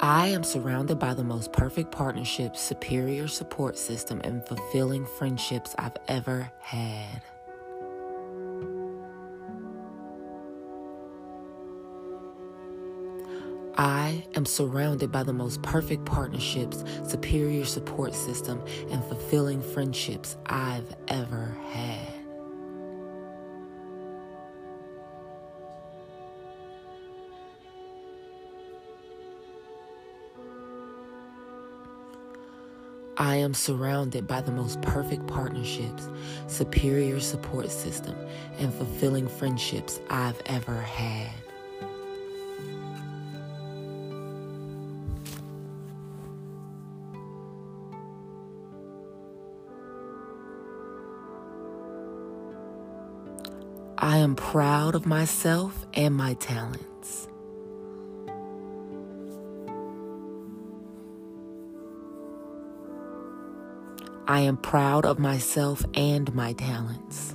I am surrounded by the most perfect partnerships, superior support system, and fulfilling friendships I've ever had. I am surrounded by the most perfect partnerships, superior support system, and fulfilling friendships I've ever had. I am surrounded by the most perfect partnerships, superior support system, and fulfilling friendships I've ever had. I am proud of myself and my talents. I am proud of myself and my talents.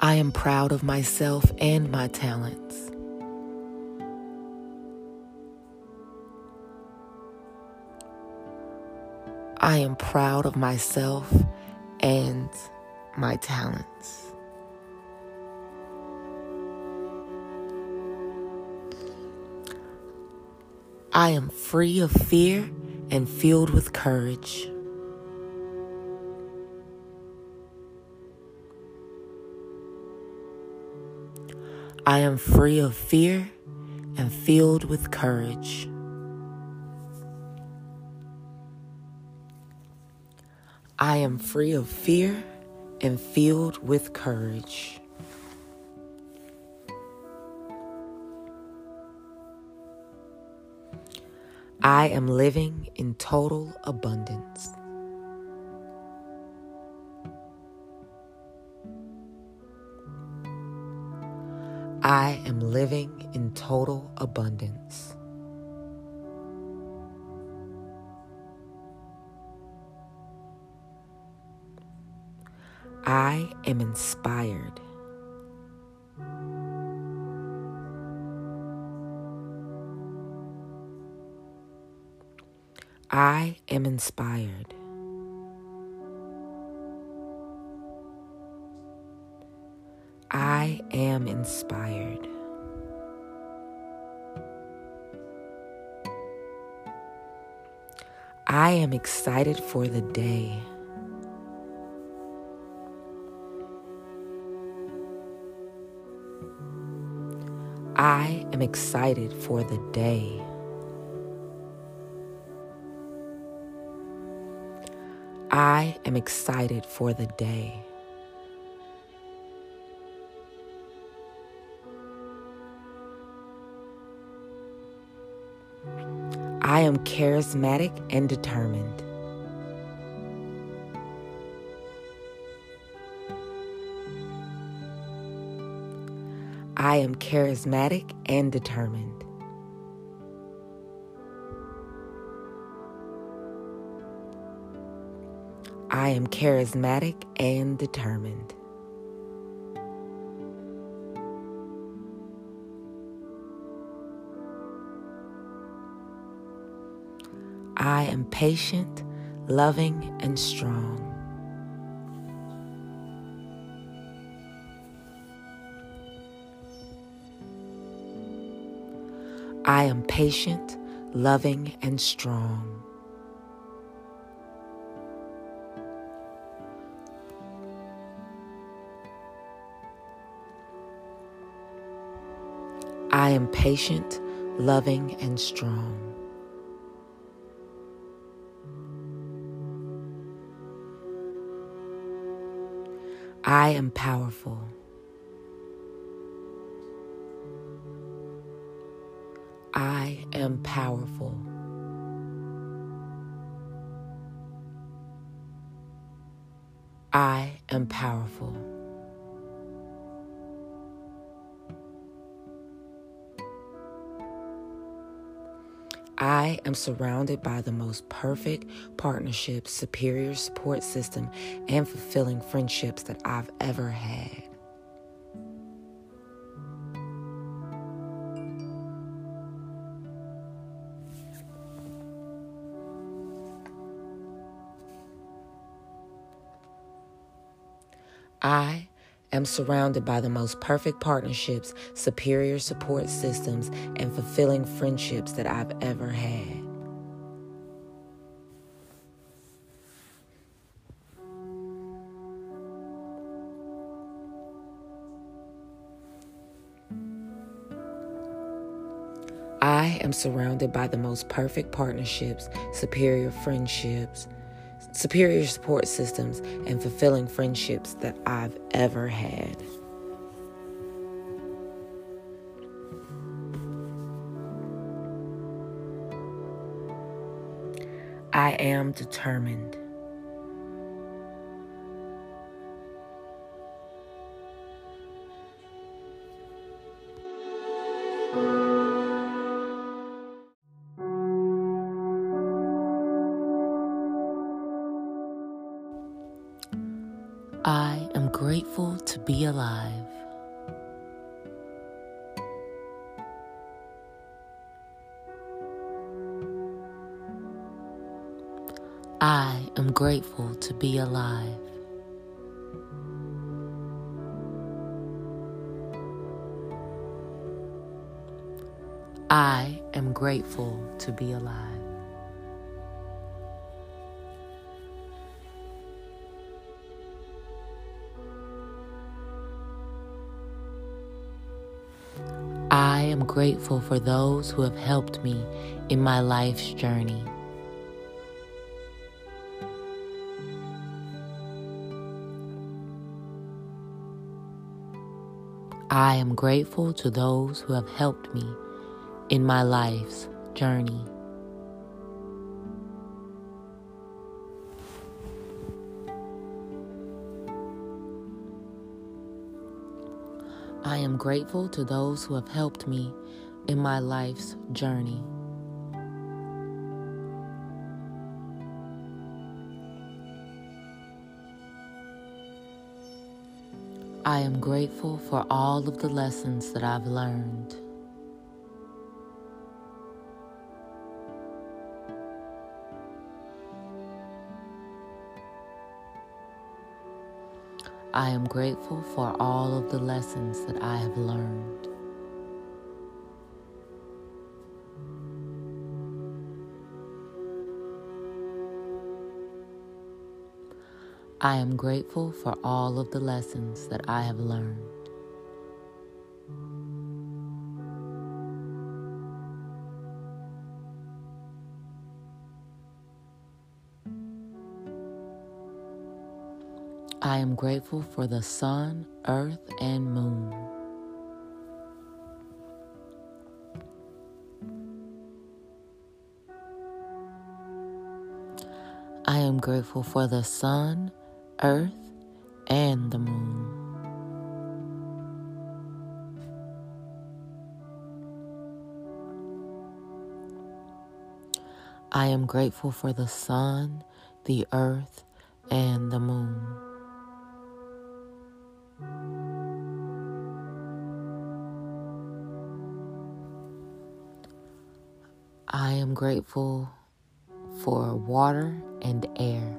I am proud of myself and my talents. I am proud of myself and my talents. I am free of fear and filled with courage. I am free of fear and filled with courage. I am free of fear and filled with courage. I am living in total abundance. I am living in total abundance. I am inspired. I am inspired. I am inspired. I am excited for the day. I am excited for the day. I am excited for the day. I am charismatic and determined. I am charismatic and determined. I am charismatic and determined. I am patient, loving, and strong. I am patient, loving, and strong. I am patient, loving, and strong. I am powerful. I am powerful. I am powerful. I am surrounded by the most perfect partnerships, superior support system, and fulfilling friendships that I've ever had. I am surrounded by the most perfect partnerships, superior support systems, and fulfilling friendships that I've ever had. I am surrounded by the most perfect partnerships, superior friendships, superior support systems, and fulfilling friendships that I've ever had. I am determined. I am grateful to be alive. I am grateful to be alive. I am grateful to be alive. I am grateful for those who have helped me in my life's journey. I am grateful to those who have helped me in my life's journey. I am grateful to those who have helped me in my life's journey. I am grateful for all of the lessons that I've learned. I am grateful for all of the lessons that I have learned. I am grateful for all of the lessons that I have learned. I am grateful for the sun, earth, and moon. I am grateful for the sun, earth, and the moon. I am grateful for the sun, the earth, and the moon. I am grateful for water and air.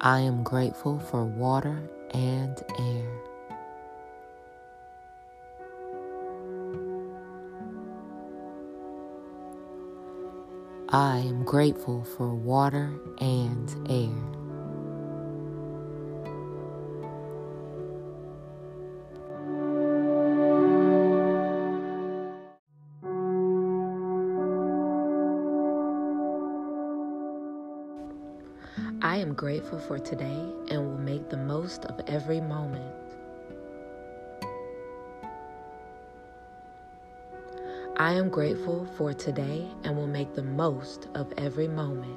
I am grateful for water and air. I am grateful for water and air. I am grateful for today and will make the most of every moment. I am grateful for today and will make the most of every moment.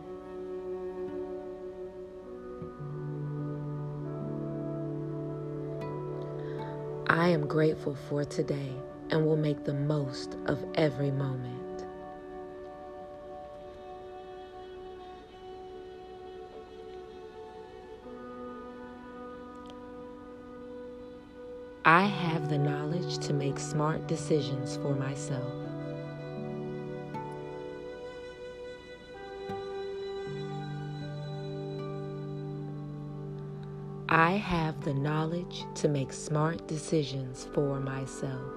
I am grateful for today and will make the most of every moment. I have the knowledge to make smart decisions for myself. I have the knowledge to make smart decisions for myself.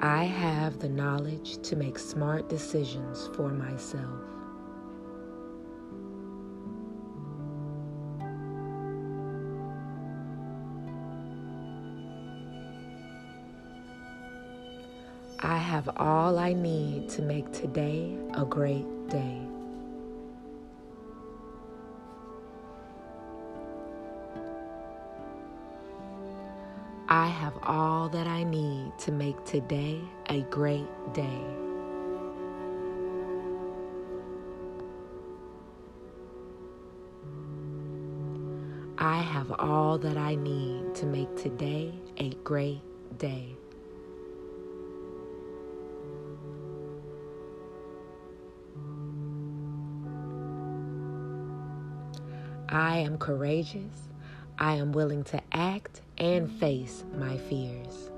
I have the knowledge to make smart decisions for myself. I have all I need to make today a great day. I have all that I need to make today a great day. I have all that I need to make today a great day. I am courageous. I am willing to act and face my fears.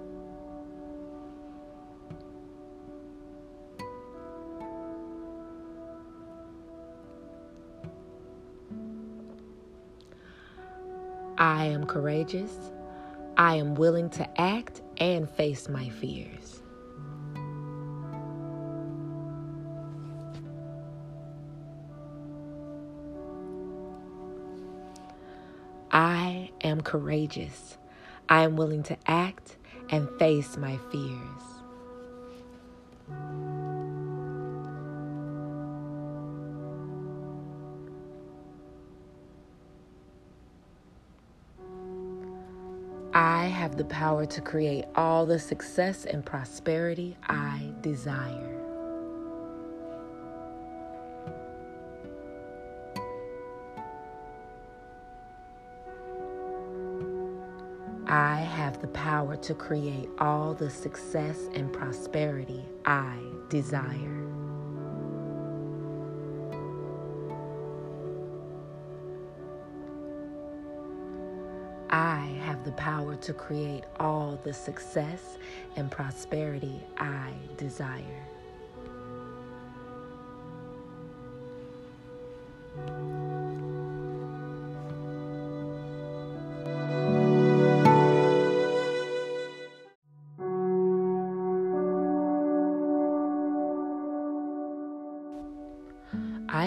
I am courageous. I am willing to act and face my fears. I am courageous. I am willing to act and face my fears. I have the power to create all the success and prosperity I desire. I have the power to create all the success and prosperity I desire. I have the power to create all the success and prosperity I desire. I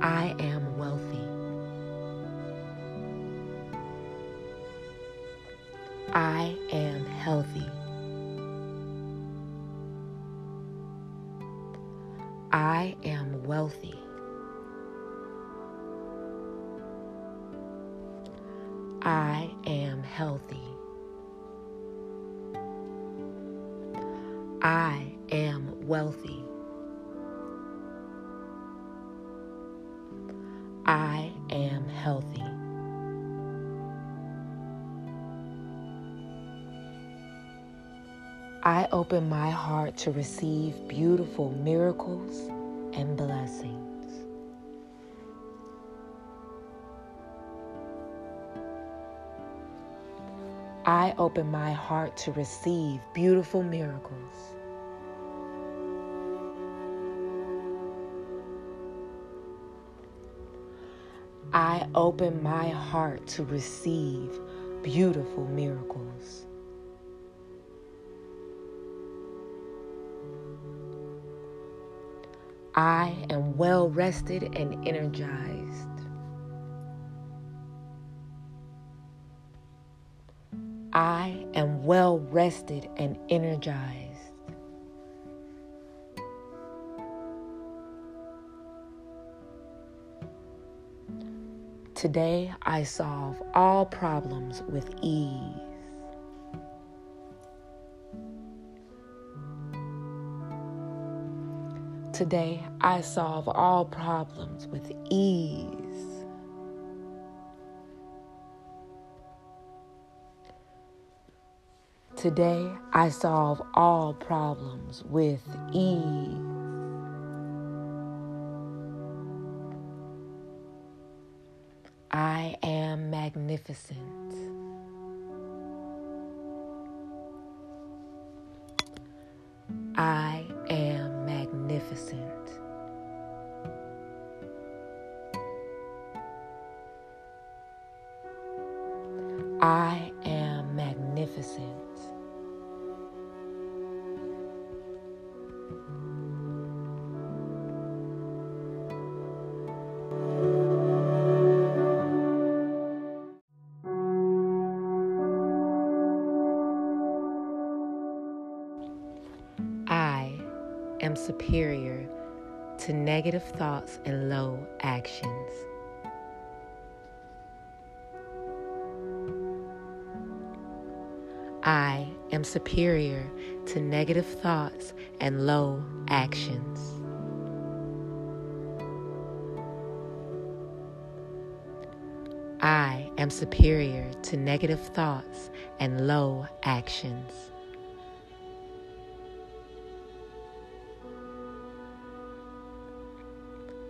I am wealthy. I am healthy. I am wealthy. I am healthy. I am wealthy. I am healthy. I open my heart to receive beautiful miracles and blessings. I open my heart to receive beautiful miracles. I open my heart to receive beautiful miracles. I am well rested and energized. I am well rested and energized. Today, I solve all problems with ease. Today, I solve all problems with ease. Today, I solve all problems with ease. I am magnificent. I am magnificent. I am magnificent. I am superior to negative thoughts and low actions. I am superior to negative thoughts and low actions. I am superior to negative thoughts and low actions.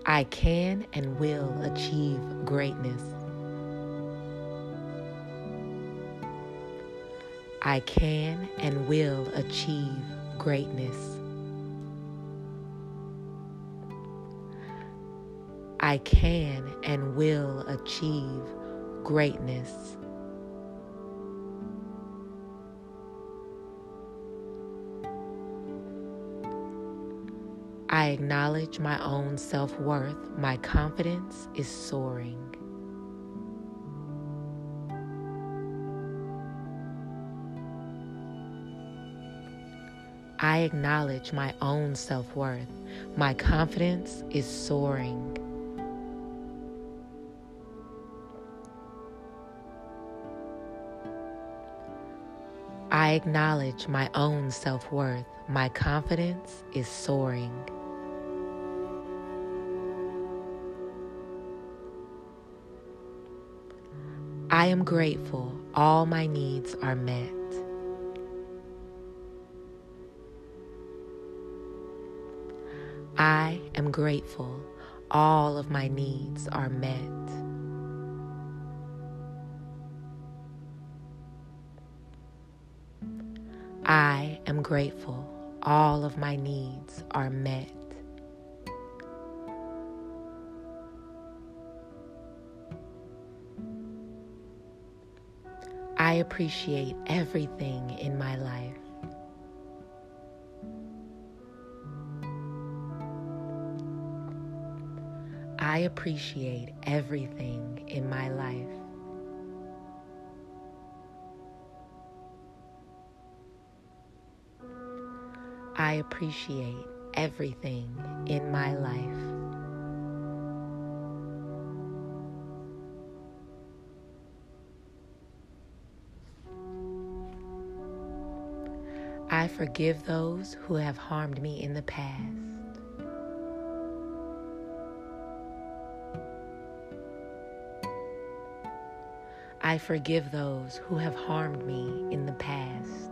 I can and will achieve greatness. I can and will achieve greatness. I can and will achieve greatness. I acknowledge my own self-worth. My confidence is soaring. I acknowledge my own self-worth. My confidence is soaring. I acknowledge my own self-worth. My confidence is soaring. I am grateful. All my needs are met. I am grateful. All of my needs are met. I am grateful. All of my needs are met. I appreciate everything in my life. I appreciate everything in my life. I appreciate everything in my life. I forgive those who have harmed me in the past. I forgive those who have harmed me in the past.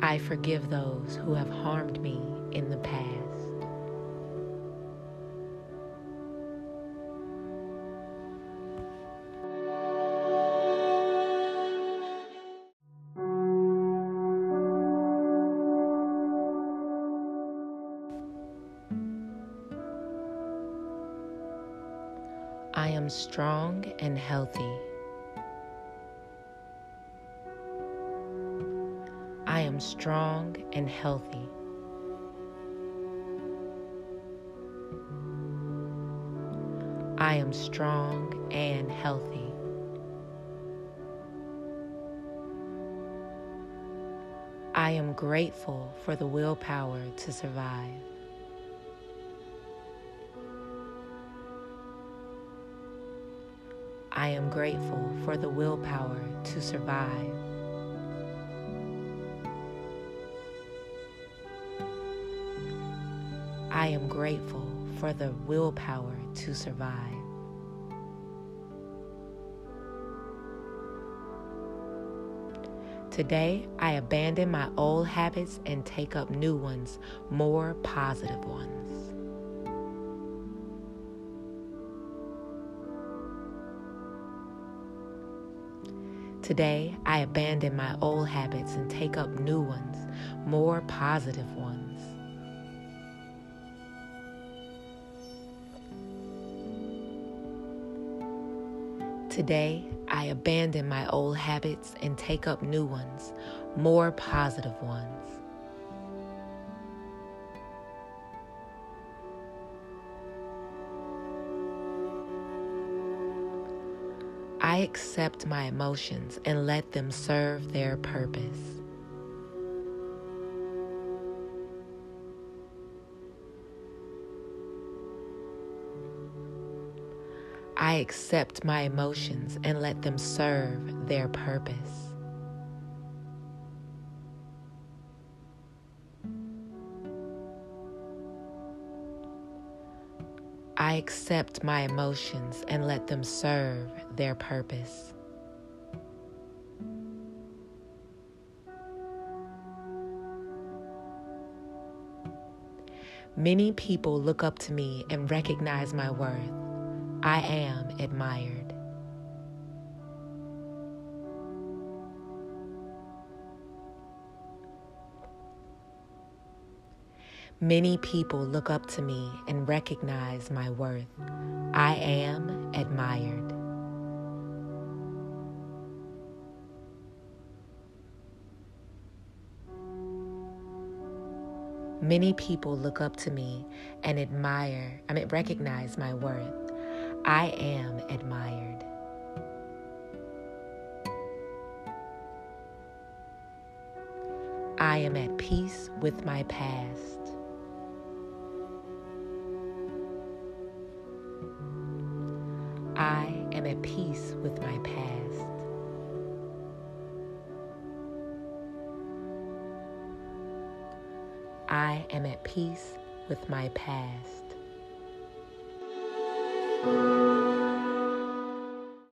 I forgive those who have harmed me in the past. I am strong and healthy. I am strong and healthy. I am strong and healthy. I am grateful for the willpower to survive. I am grateful for the willpower to survive. I am grateful for the willpower to survive. Today, I abandon my old habits and take up new ones, more positive ones. Today, I abandon my old habits and take up new ones, more positive ones. Today, I abandon my old habits and take up new ones, more positive ones. I accept my emotions and let them serve their purpose. I accept my emotions and let them serve their purpose. I accept my emotions and let them serve their purpose. Many people look up to me and recognize my worth. I am admired. Many people look up to me and recognize my worth. I am admired. Many people look up to me and recognize my worth. I am admired. I am at peace with my past. I am at peace with my past. I am at peace with my past.